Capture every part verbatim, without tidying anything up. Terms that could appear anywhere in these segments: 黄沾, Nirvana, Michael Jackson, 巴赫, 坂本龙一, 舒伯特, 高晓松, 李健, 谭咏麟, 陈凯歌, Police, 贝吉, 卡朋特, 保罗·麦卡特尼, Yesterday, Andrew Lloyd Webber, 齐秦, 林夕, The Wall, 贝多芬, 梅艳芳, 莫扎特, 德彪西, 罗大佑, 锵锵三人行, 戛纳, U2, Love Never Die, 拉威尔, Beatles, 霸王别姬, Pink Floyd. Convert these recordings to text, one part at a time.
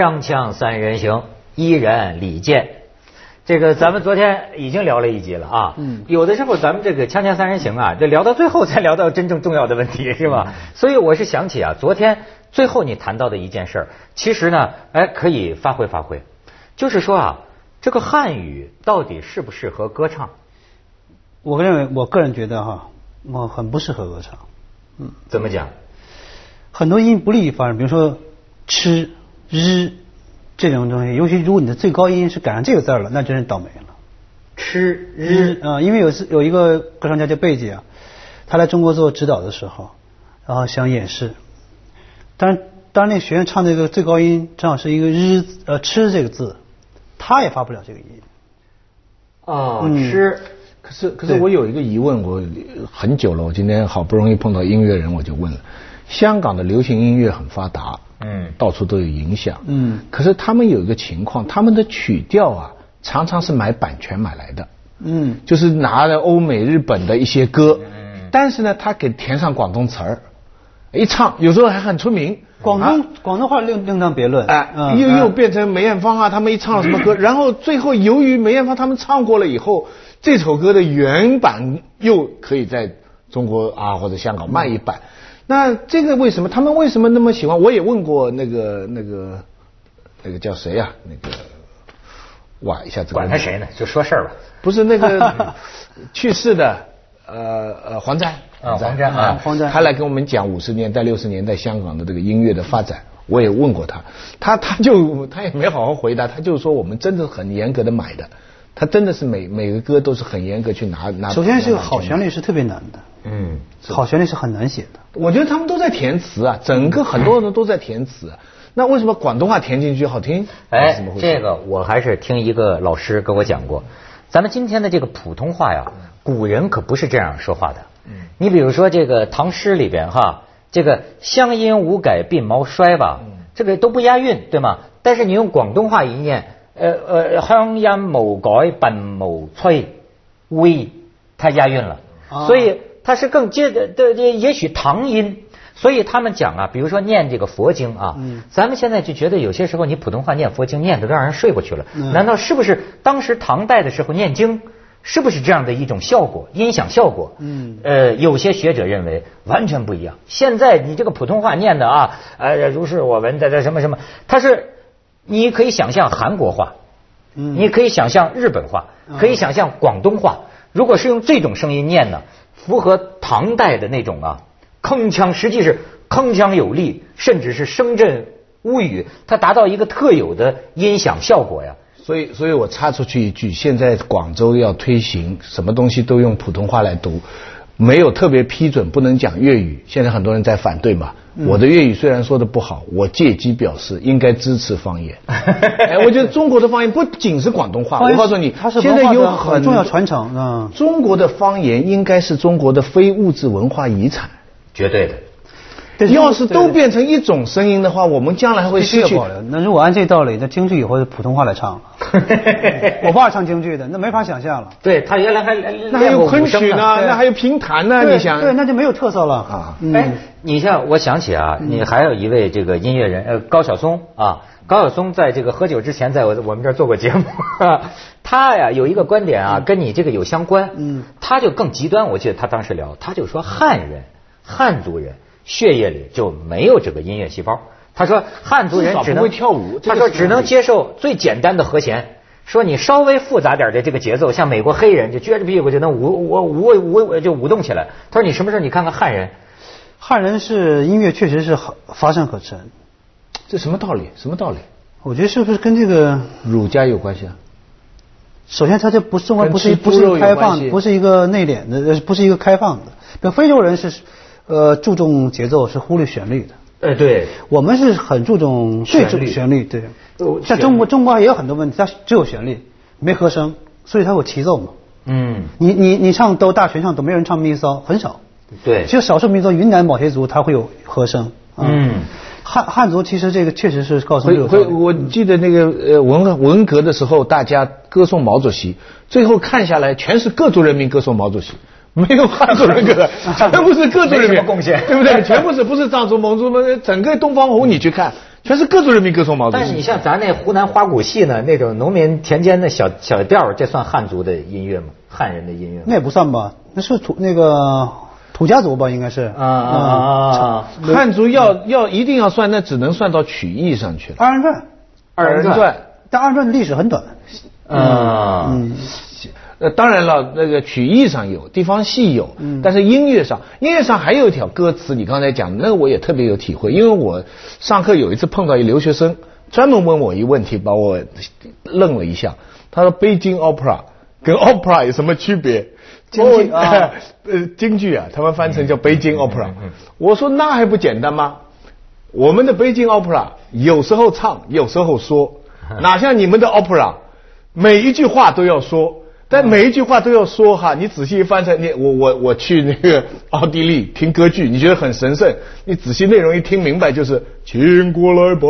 锵锵三人行，伊人李健。这个咱们昨天已经聊了一集了啊，嗯，有的时候咱们这个锵锵三人行啊，这聊到最后才聊到真正重要的问题，是吧？所以我是想起啊，昨天最后你谈到的一件事儿，其实呢，哎，可以发挥发挥，就是说啊，这个汉语到底适不适合歌唱？我认为，我个人觉得哈、啊，我很不适合歌唱。嗯，怎么讲？很多音不利于发声，比如说吃、日这种东西，尤其如果你的最高音是赶上这个字了，那真是倒霉了。吃日啊、呃，因为有有一个歌唱家叫贝吉啊，他来中国做指导的时候，然后想演示，当然当然那学员唱这个最高音正好是一个日呃吃这个字，他也发不了这个音。哦，嗯、吃。可是可是我有一个疑问，我很久了，我今天好不容易碰到音乐人，我就问了。香港的流行音乐很发达，嗯，到处都有影响，嗯，可是他们有一个情况，他们的曲调啊，常常是买版权买来的，嗯，就是拿了欧美、日本的一些歌，嗯，但是呢，他给填上广东词儿，一唱，有时候还很出名。广东、啊、广东话另另当别论，哎、呃，又又变成梅艳芳啊，他们一唱了什么歌，嗯、然后最后由于梅艳芳他们唱过了以后，这首歌的原版又可以在中国啊或者香港卖一版。嗯，那这个为什么他们为什么那么喜欢？我也问过那个那个那个叫谁呀、啊？那个哇一下子管他谁呢，就说事儿吧。不是那个去世的呃呃黄沾啊黄沾啊黄沾，他来跟我们讲五十年代六十年代香港的这个音乐的发展，我也问过他，他他就他也没好好回答，他就说我们真的很严格的买的，他真的是每每个歌都是很严格去拿拿。首先是好旋律是特别难的。嗯，好旋律是很难写的。我觉得他们都在填词啊，整个很多人都在填词、啊。那为什么广东话填进去好听？哎，这个我还是听一个老师跟我讲过，咱们今天的这个普通话呀，古人可不是这样说话的。嗯，你比如说这个唐诗里边哈，这个乡音无改鬓毛衰吧，这个都不押韵，对吗？但是你用广东话一念，呃呃，乡音无改鬓毛衰，微，它押韵了，啊、所以。它是更接的，对对，也许唐音，所以他们讲啊，比如说念这个佛经啊，嗯、咱们现在就觉得有些时候你普通话念佛经念得让人睡过去了，嗯、难道是不是当时唐代的时候念经是不是这样的一种效果，音响效果？嗯，呃，有些学者认为完全不一样。现在你这个普通话念的啊，呃，如是我闻的什么什么，它是你可以想象韩国话，嗯、你可以想象日本话，可以想象广东话，如果是用这种声音念呢？符合唐代的那种啊，铿锵，实际是铿锵有力，甚至是声震屋宇，它达到一个特有的音响效果呀。所以，所以我插出去一句，现在广州要推行什么东西都用普通话来读，没有特别批准不能讲粤语。现在很多人在反对嘛。嗯、我的粤语虽然说的不好，我借机表示应该支持方言。哎，我觉得中国的方言不仅是广东话，我告诉你，它是现在有很重要传承啊。中国的方言应该是中国的非物质文化遗产，绝对的。要是都变成一种声音的话，我们将来会失去。那如果按这道理，那京剧以后是普通话来唱了。我爸唱京剧的，那没法想象了。对他原来还那还有昆曲呢，那还有评弹呢，你想对，那就没有特色了啊。嗯、哎，你像我想起啊，你还有一位这个音乐人，呃，高晓松啊，高晓松在这个喝酒之前，在我我们这儿做过节目。他呀有一个观点啊，跟你这个有相关。嗯，他就更极端，我记得他当时聊，他就说汉人、汉族人。血液里就没有这个音乐细胞。他说汉族人只能会跳舞，他说只能接受最简单的和弦，说你稍微复杂点的这个节奏，像美国黑人就撅着屁股就能舞我舞舞就舞动起来。他说你什么时候你看看汉人，汉人是音乐确实是乏善可陈，这什么道理？什么道理？我觉得是不是跟这个儒家有关系啊？首先，它这不是不是不是开放，不是一个内敛的，不是一个开放的。比如非洲人是。呃，注重节奏是忽略旋律的。哎，对，我们是很注重旋律，旋律对。像中国，中国也有很多问题，它只有旋律，没和声，所以它有齐奏嘛。嗯，你你你唱都大学上都没有人唱咪骚，很少。对，只有少数民族，云南某些族它会有和声。嗯，汉汉族其实这个确实是告诉我。我我记得那个呃文文革的时候，大家歌颂毛主席，最后看下来全是各族人民歌颂毛主席。没有汉族人歌，全部是各族人民，对不对？全部是不是藏族、蒙族，整个东方红你去看，全是各族人民歌颂毛主席。但是你像咱那湖南花鼓戏呢，那种农民田间的小小调，这算汉族的音乐吗？汉人的音乐？那也不算吧，那是土那个土家族吧，应该是啊啊啊！汉族要要一定要算，那只能算到曲艺上去了。二人转，二人转，但二人转的历史很短。啊，嗯。呃，当然了，那个曲艺上有，地方戏有，嗯，但是音乐上，音乐上还有一条歌词，你刚才讲的那个我也特别有体会，因为我上课有一次碰到一留学生，专门问我一问题，把我愣了一下。他说北京 opera 跟 opera 有什么区别？京剧啊，呃，京剧啊，他们翻成叫北京 opera、嗯嗯嗯。我说那还不简单吗？我们的北京 opera 有时候唱，有时候说，哪像你们的 opera， 每一句话都要说。但每一句话都要说哈，你仔细一翻成，你我我我去那个奥地利听歌剧，你觉得很神圣，你仔细内容一听明白就是请过来吧，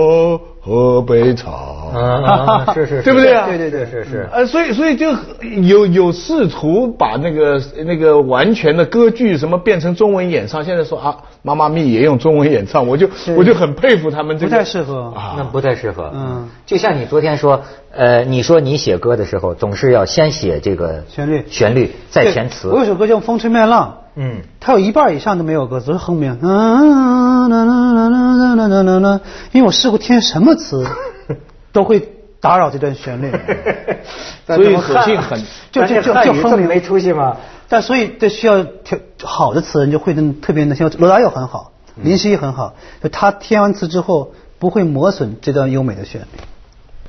喝杯茶，啊，是是，对不对啊？对对对，是是。呃，所以所以就有有试图把那个那个完全的歌剧什么变成中文演唱，现在说啊，妈妈咪也用中文演唱，我就我就很佩服他们这个。不太适合啊，那不太适合。嗯，就像你昨天说。呃，你说你写歌的时候，总是要先写这个旋律，旋律再填词。我有首歌叫《风吹麦浪》，嗯，它有一半以上都没有歌词，只是哼鸣。因为我试过填什么词，都会打扰这段旋律，所以索性很就就就就哼鸣没出息嘛。但所以这需要调好的词，人就会特别那些。罗大佑很好，林夕很好，就他填完词之后不会磨损这段优美的旋律。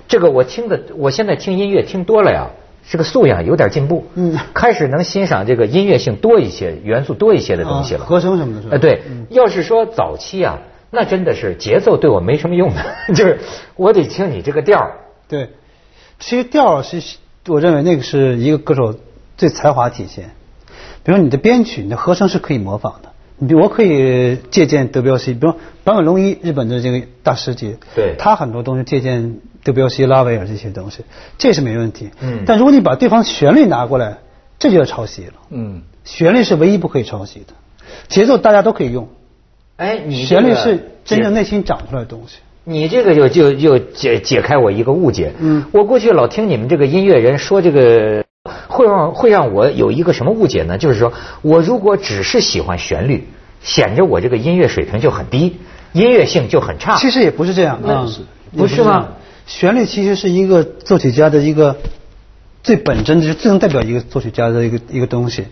这个我听的，我现在听音乐听多了呀，这个素养有点进步，嗯，开始能欣赏这个音乐性多一些、元素多一些的东西了，和声什么的。哎，对，要是说早期啊，那真的是节奏对我没什么用的，就是我得听你这个调。对，其实调是我认为那个是一个歌手最才华体现。比如你的编曲、你的和声是可以模仿的。你比如我可以借鉴德彪西，比如坂本龙一，日本的这个大师级，对，他很多东西借鉴德彪西、拉威尔这些东西，这是没问题。嗯，但如果你把对方旋律拿过来，这就要抄袭了。嗯，旋律是唯一不可以抄袭的，节奏大家都可以用。哎，你这个、旋律是真正内心长出来的东西。你这个就就就解解开我一个误解。嗯，我过去老听你们这个音乐人说这个。会让会让我有一个什么误解呢？就是说我如果只是喜欢旋律，显着我这个音乐水平就很低，音乐性就很差。其实也不是这样啊，不是吗？旋律其实是一个作曲家的一个最本真的、最能代表一个作曲家的一个一个东西。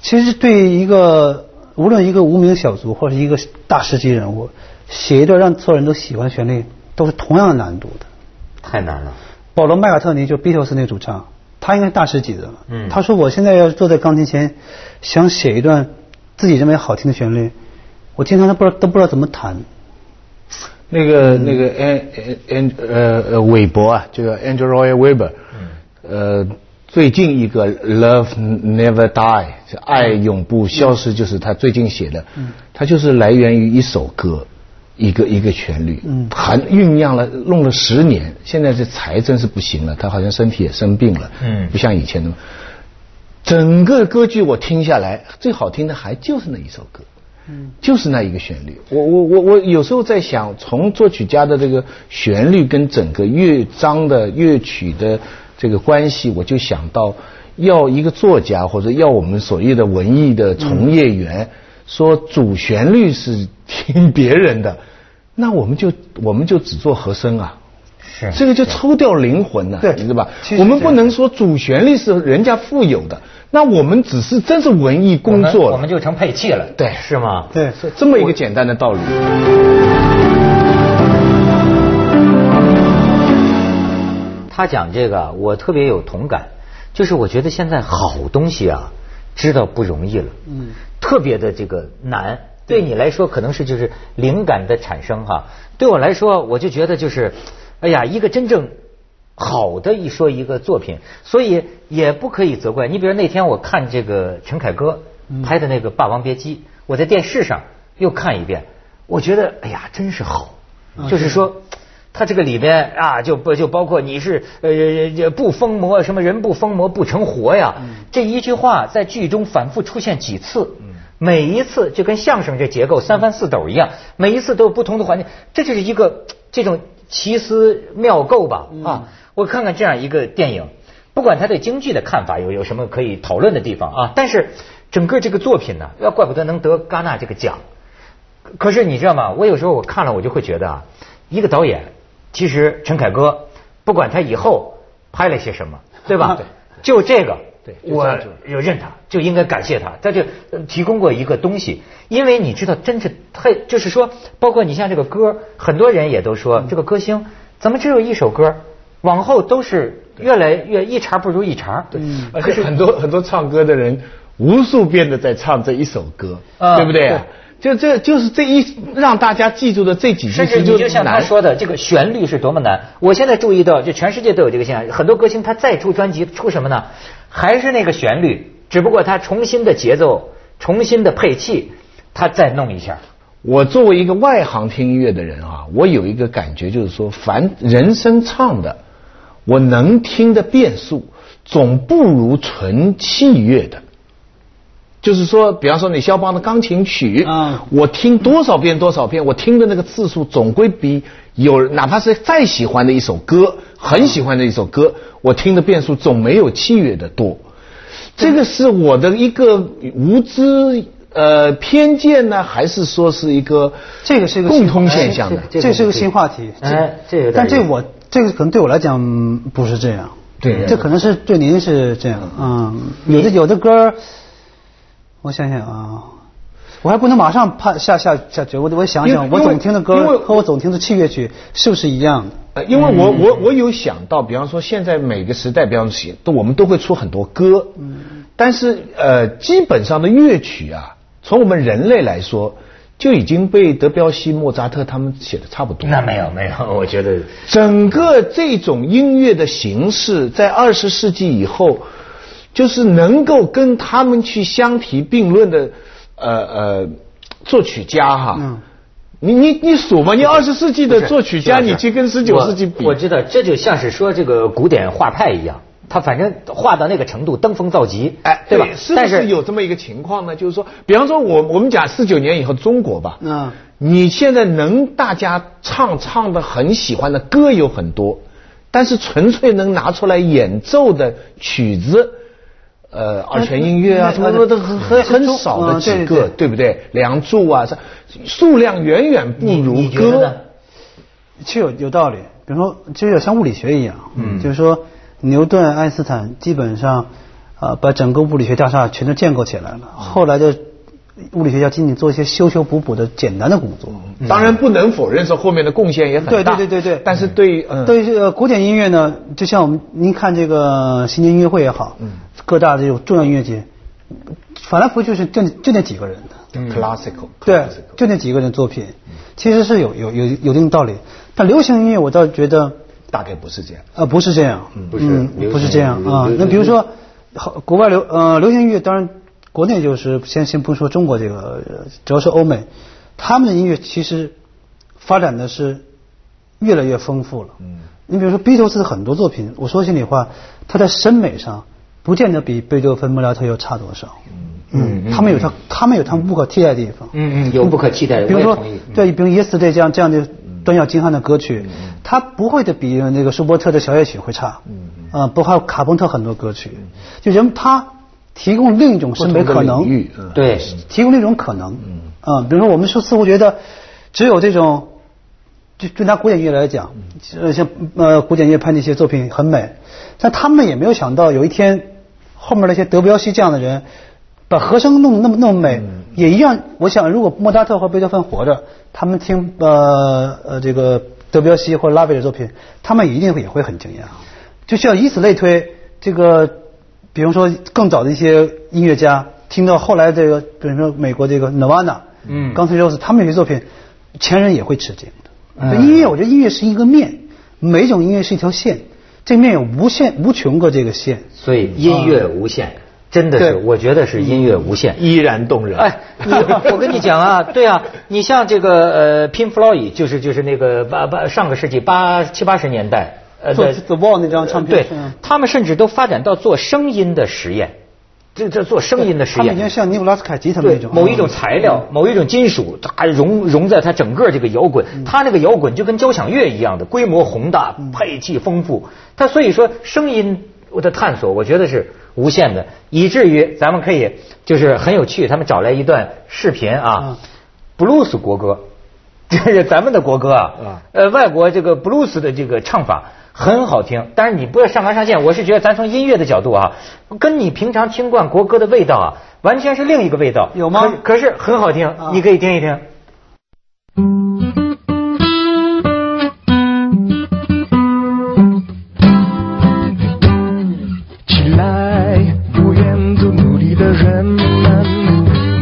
其实对一个无论一个无名小卒或者一个大师级人物，写一段让所有人都喜欢的旋律，都是同样难度的。太难了。保罗·麦卡特尼就 Beatles 那个主唱。他应该是大师级的了。嗯，他说我现在要坐在钢琴前，想写一段自己认为好听的旋律，我经常都不知道都不知道怎么弹。那个、嗯、那个安安呃呃韦伯啊，这个 Andrew Lloyd Webber， 呃，最近一个 Love Never Die， 爱永不消失，就是他最近写的。嗯，他就是来源于一首歌，一个一个旋律，嗯，含酝酿了弄了十年，现在这财政是不行了，他好像身体也生病了，嗯，不像以前那么。整个歌剧我听下来，最好听的还就是那一首歌，嗯，就是那一个旋律。我我我我有时候在想，从作曲家的这个旋律跟整个乐章的乐曲的这个关系，我就想到要一个作家或者要我们所谓的文艺的从业员，嗯，说主旋律是听别人的。那我们就我们就只做和声啊，是这个就抽掉灵魂了，对，你知道吧？我们不能说主旋律是人家富有的，那我们只是真是文艺工作了，我们就成配器了，对，是吗？对，是这么一个简单的道理。他讲这个，我特别有同感，就是我觉得现在好东西啊，知道不容易了，嗯，特别的这个难。对你来说可能是就是灵感的产生哈，对我来说我就觉得就是，哎呀，一个真正好的一说一个作品，所以也不可以责怪你。比如那天我看这个陈凯歌拍的那个《霸王别姬》，我在电视上又看一遍，我觉得哎呀真是好，就是说他这个里边啊就就包括你是呃不疯魔什么人不疯魔不成活呀，这一句话在剧中反复出现几次。每一次就跟相声这结构三翻四抖一样，每一次都有不同的环境，这就是一个这种奇思妙构吧啊！我看看这样一个电影，不管他对京剧的看法有有什么可以讨论的地方啊，但是整个这个作品呢，要怪不得能得戛纳这个奖。可是你知道吗？我有时候我看了我就会觉得啊，一个导演，其实陈凯歌，不管他以后拍了些什么，对吧？对，就这个。对，我认他，就应该感谢他，他就提供过一个东西。因为你知道，真是太就是说，包括你像这个歌，很多人也都说、嗯、这个歌星怎么只有一首歌，往后都是越来越一茬不如一茬。对，嗯、而且很多很多唱歌的人，无数遍的在唱这一首歌，嗯、对不对、啊？就这就是这一让大家记住的这几句，甚至你就像他说的，这个旋律是多么难。我现在注意到，就全世界都有这个现象，很多歌星他再出专辑出什么呢？还是那个旋律，只不过他重新的节奏，重新的配器，他再弄一下。我作为一个外行听音乐的人啊，我有一个感觉，就是说，凡人声唱的，我能听的遍数，总不如纯器乐的。就是说，比方说你肖邦的钢琴曲，嗯、我听多少遍多少遍，我听的那个次数总归比有哪怕是再喜欢的一首歌，很喜欢的一首歌，我听的遍数总没有器乐的多。这个是我的一个无知呃偏见呢，还是说是一个这个是一个共通现象的？这是一个新话题。哎，这个但这我这个可能对我来讲不是这样。对，这可能是对您是这样。嗯，有的有的歌。我想想啊，我还不能马上判下下下决，我我想想，我总听的歌和我总听的器乐曲是不是一样的？呃，因为我我我有想到，比方说现在每个时代，比方说我们都会出很多歌，嗯，但是呃，基本上的乐曲啊，从我们人类来说，就已经被德彪西、莫扎特他们写的差不多。那没有没有，我觉得整个这种音乐的形式在二十世纪以后。就是能够跟他们去相提并论的，呃呃，作曲家哈，嗯、你你你数吧，你二十世纪的作曲家，你去跟十九世纪比，我知道这就像是说这个古典画派一样，他反正画到那个程度登峰造极，哎，对吧？对是不是有这么一个情况呢？就是说，比方说我我们讲四九年以后中国吧，嗯，你现在能大家唱唱的很喜欢的歌有很多，但是纯粹能拿出来演奏的曲子。呃，二泉映月啊，什么什么的，很很很少的几个，对不对？梁祝啊，数量远远不如歌。其实有有道理，比如说，其实有像物理学一样，嗯，就是说牛顿、爱因斯坦基本上，呃，把整个物理学大厦全都建构起来了。后来的物理学家仅仅做一些修修补补的简单的工作。嗯、当然不能否认说后面的贡献也很大。对对对对对。但是对、嗯、对这个古典音乐呢，就像我们您看这个新年音乐会也好，嗯。各大的这种重要音乐节，反来覆去就是就就那几个人的 classical， 对，就那几个人作品，其实是有有有有一定道理。但流行音乐我倒觉得大概不是这样，呃，不是这样，不是不是这样啊。那比如说，国外流呃流行音乐，当然国内就是先先不说中国这个，主要是欧美，他们的音乐其实发展的是越来越丰富了。嗯，你比如说 Beatles 的很多作品，我说心里话，他在审美上。不见得比贝多芬、莫扎特要差多少。嗯嗯，他们有他，他们有他们不可替代的地方。嗯嗯，有不可替代的。比如说，对，比如《Yesterday》这样这样的短小精悍的歌曲，它不会的比那个舒伯特的小夜曲会差。嗯嗯，包括卡朋特很多歌曲，就人他提供另一种审美可能，对，提供另一种可能。嗯，比如说我们说似乎觉得只有这种，就就拿古典音乐来讲，呃，像呃古典音乐拍那些作品很美，但他们也没有想到有一天。后面那些德彪西这样的人，把和声弄那么那么美，嗯、也一样。我想，如果莫扎特和贝多芬活着，他们听呃呃这个德彪西或拉贝尔作品，他们一定也会很惊讶。就像以此类推，这个比如说更早的一些音乐家，听到后来这个，比如说美国这个 Nirvana， 嗯，钢琴 Rose， 他们有些作品，前人也会吃惊的。嗯、音乐，我觉得音乐是一个面，每种音乐是一条线。这面有无限无穷个这个线，所以音乐无限，嗯、真的是，我觉得是音乐无限，依然动人。哎，你我跟你讲啊，对啊，你像这个呃 ，Pink Floyd 就是就是那个八八上个世纪八七八十年代，呃 ，The Wall 那张唱片，对，他们甚至都发展到做声音的实验，这这做声音的实验，他们已经像尼古拉斯凯奇他们那种某一种材料、嗯、某一种金属，它融融在它整个这个摇滚，嗯、它那个摇滚就跟交响乐一样的规模宏大，配器丰富。它所以说声音的探索，我觉得是无限的，以至于咱们可以就是很有趣，他们找来一段视频啊，布鲁斯国歌，这是咱们的国歌啊，呃，外国这个布鲁斯的这个唱法。很好听，但是你不要上纲上线。我是觉得咱从音乐的角度啊，跟你平常听惯国歌的味道啊，完全是另一个味道。有吗？可是很好听，啊、你可以听一听。起来，不愿做奴隶的人们，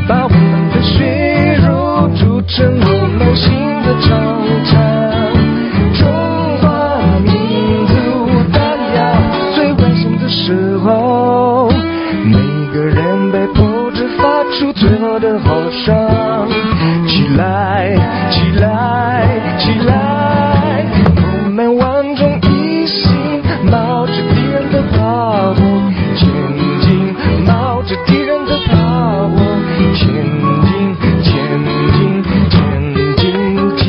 把我们的血肉筑成我们新的长城。最后的吼声，起来，起来，起来！我们万众一心，冒着敌人的炮火前进，冒着敌人的炮火前进，前进，前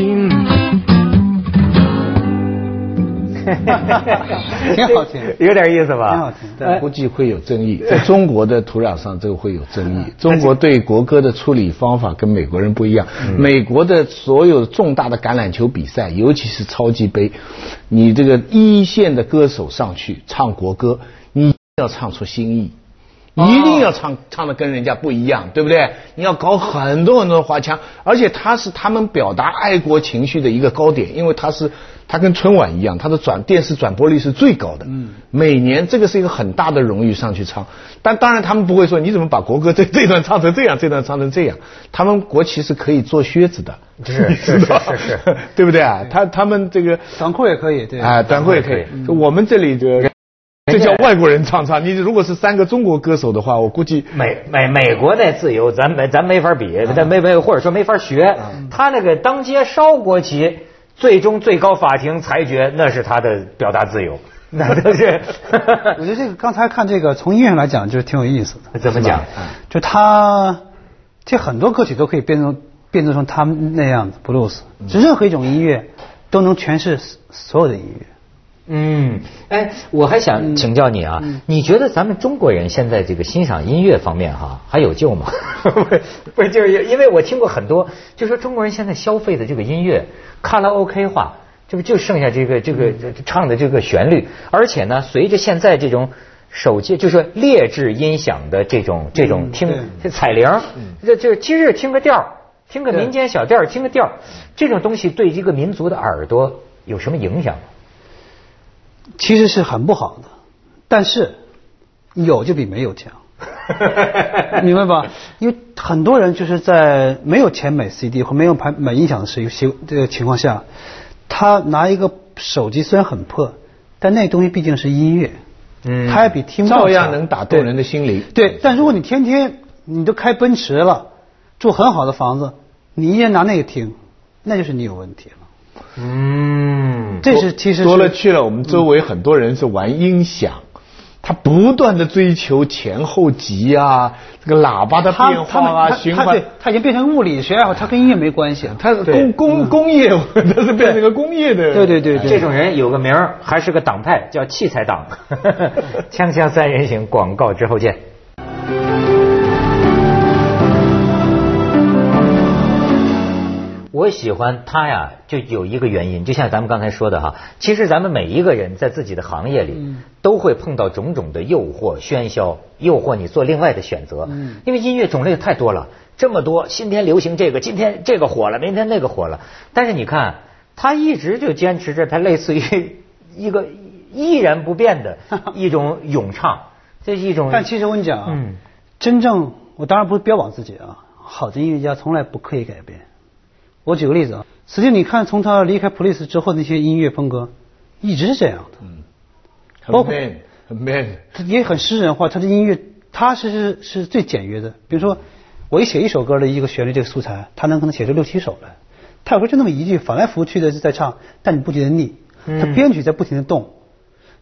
进，进！挺好听，有点意思吧？挺好听。在国际会有争议，在中国的土壤上，这个会有争议。中国对国歌的处理方法跟美国人不一样。美国的所有重大的橄榄球比赛，尤其是超级杯，你这个一线的歌手上去唱国歌，你要唱出新意，一定要唱唱的跟人家不一样，对不对？你要搞很多很多花腔，而且它是他们表达爱国情绪的一个高点，因为它是。它跟春晚一样，它的转电视转播率是最高的。嗯，每年这个是一个很大的荣誉上去唱，但当然他们不会说你怎么把国歌这这段唱成这样，这段唱成这样。他们国旗是可以做靴子的，是是是是，对不对啊？他他们这个短裤也可以，对啊，短裤也可以。嗯、我们这里的这叫外国人唱唱，你如果是三个中国歌手的话，我估计美美美国那自由，咱没咱没法比，咱没没或者说没法学。嗯、他那个当街烧国旗。最终最高法庭裁决，那是他的表达自由，那都是。我觉得这个刚才看这个，从音乐上来讲，就是挺有意思的。怎么讲？就他，这很多歌曲都可以变成变奏成他们那样子 blues， 就任何一种音乐都能诠释所有的音乐。嗯，哎，我还想请教你啊，嗯、你觉得咱们中国人现在这个欣赏音乐方面哈、啊、还有救吗？不是，就是因为我听过很多，就说中国人现在消费的这个音乐卡拉 OK 化，这不就剩下这个这个唱的这个旋律，而且呢，随着现在这种手机就是劣质音响的这种这种听、嗯、彩铃，这就是今日听个调，听个民间小调，听个调，这种东西对一个民族的耳朵有什么影响？其实是很不好的，但是有就比没有强，明白吧？因为很多人就是在没有钱买 C D 或没有买买音响的时这个情况下，他拿一个手机虽然很破，但那东西毕竟是音乐，嗯，它也比听不到照样能打动人的心灵。对，对但如果你天天你都开奔驰了，住很好的房子，你依然拿那个听，那就是你有问题了。嗯，这是其实多了去了。我们周围很多人是玩音响，嗯、他不断的追求前后级啊，这个喇叭的变化啊，循环，他已经变成物理学爱好，他跟音乐没关系了。他工工工业，他是变成个工业的。对对对对，这种人有个名儿，还是个党派，叫器材党。锵锵三人行，广告之后见。我喜欢他呀，就有一个原因，就像咱们刚才说的哈，其实咱们每一个人在自己的行业里都会碰到种种的诱惑、喧嚣，诱惑你做另外的选择。因为音乐种类太多了，这么多，今天流行这个，今天这个火了，明天那个火了。但是你看，他一直就坚持着他类似于一个依然不变的一种咏唱，这是一种。但其实我跟你讲啊，嗯、真正我当然不是标榜自己啊，好的音乐家从来不刻意改变。我举个例子啊，实际上你看从他离开 Police 之后那些音乐风格，一直是这样的，嗯，包括很 man， 也很诗人化。他的音乐，他是是最简约的。比如说，我一写一首歌的一个旋律，这个素材，他能可能写出六七首来。他有时候就那么一句，反来覆去的在唱，但你不觉得腻。他编曲在不停的动，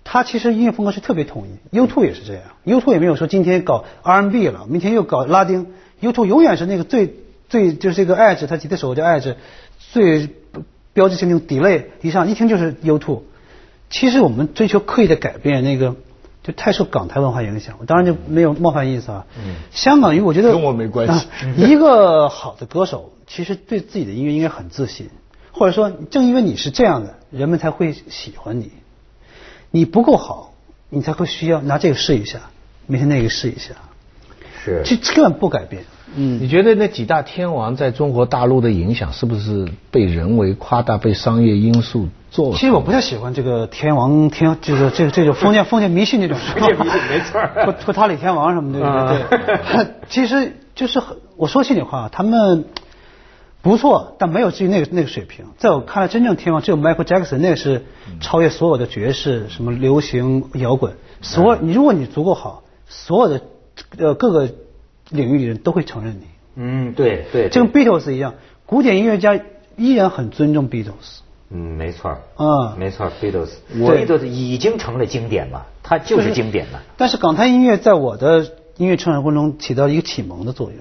他其实音乐风格是特别统一。U 二 也是这样 ，U 二 也没有说今天搞 R and B 了，明天又搞拉丁 ，U 二 永远是那个最最就是这个 edge， 他吉他手叫 edge， 最标志性的 delay 以上，一听就是 U 二。其实我们追求刻意的改变，那个就太受港台文化影响。我当然就没有冒犯意思啊。嗯、香港，因为我觉得跟我没关系、啊。一个好的歌手，其实对自己的音乐应该很自信，或者说正因为你是这样的，人们才会喜欢你。你不够好，你才会需要拿这个试一下，明天那个试一下。是，这根本不改变。嗯，你觉得那几大天王在中国大陆的影响是不是被人为夸大，被商业因素做？其实我不太喜欢这个天王天，就是这个这种封建封建迷信那种。封建迷信没错，托托塔李天王什么的。对对对。嗯、其实就是我说心里话，他们不错，但没有至于那个那个水平。在我看来，真正天王只有 Michael Jackson， 那是超越所有的爵士、什么流行、摇滚。所有你如果你足够好，所有的呃各个领域的人都会承认你。嗯，对对，就跟 Beatles 一样，古典音乐家依然很尊重 Beatles。嗯，没错。嗯，没错 ，Beatles， Beatles 已经成了经典了，它就是经典了。但是港台音乐在我的音乐成长过程中起到一个启蒙的作用。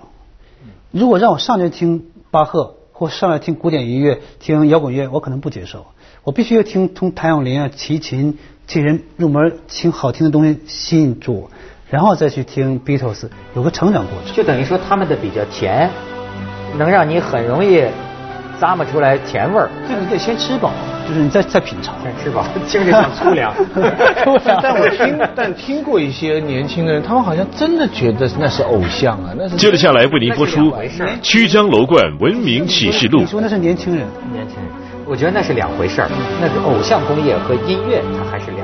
如果让我上去听巴赫，或上来听古典音乐、听摇滚乐，我可能不接受。我必须要听从谭咏麟啊、齐秦这些人入门，听好听的东西吸引住我，然后再去听 Beatles， 有个成长过程。就等于说他们的比较甜，能让你很容易咂摸出来甜味儿。但你得先吃饱，就是你再再品尝。先吃饱，听着像粗粮。但我听，但听过一些年轻的人，他们好像真的觉得那是偶像啊，那是。接着下来为您播出《曲张楼观文明启示录》。你说那是年轻人，年轻人，我觉得那是两回事儿。那个偶像工业和音乐，它还是。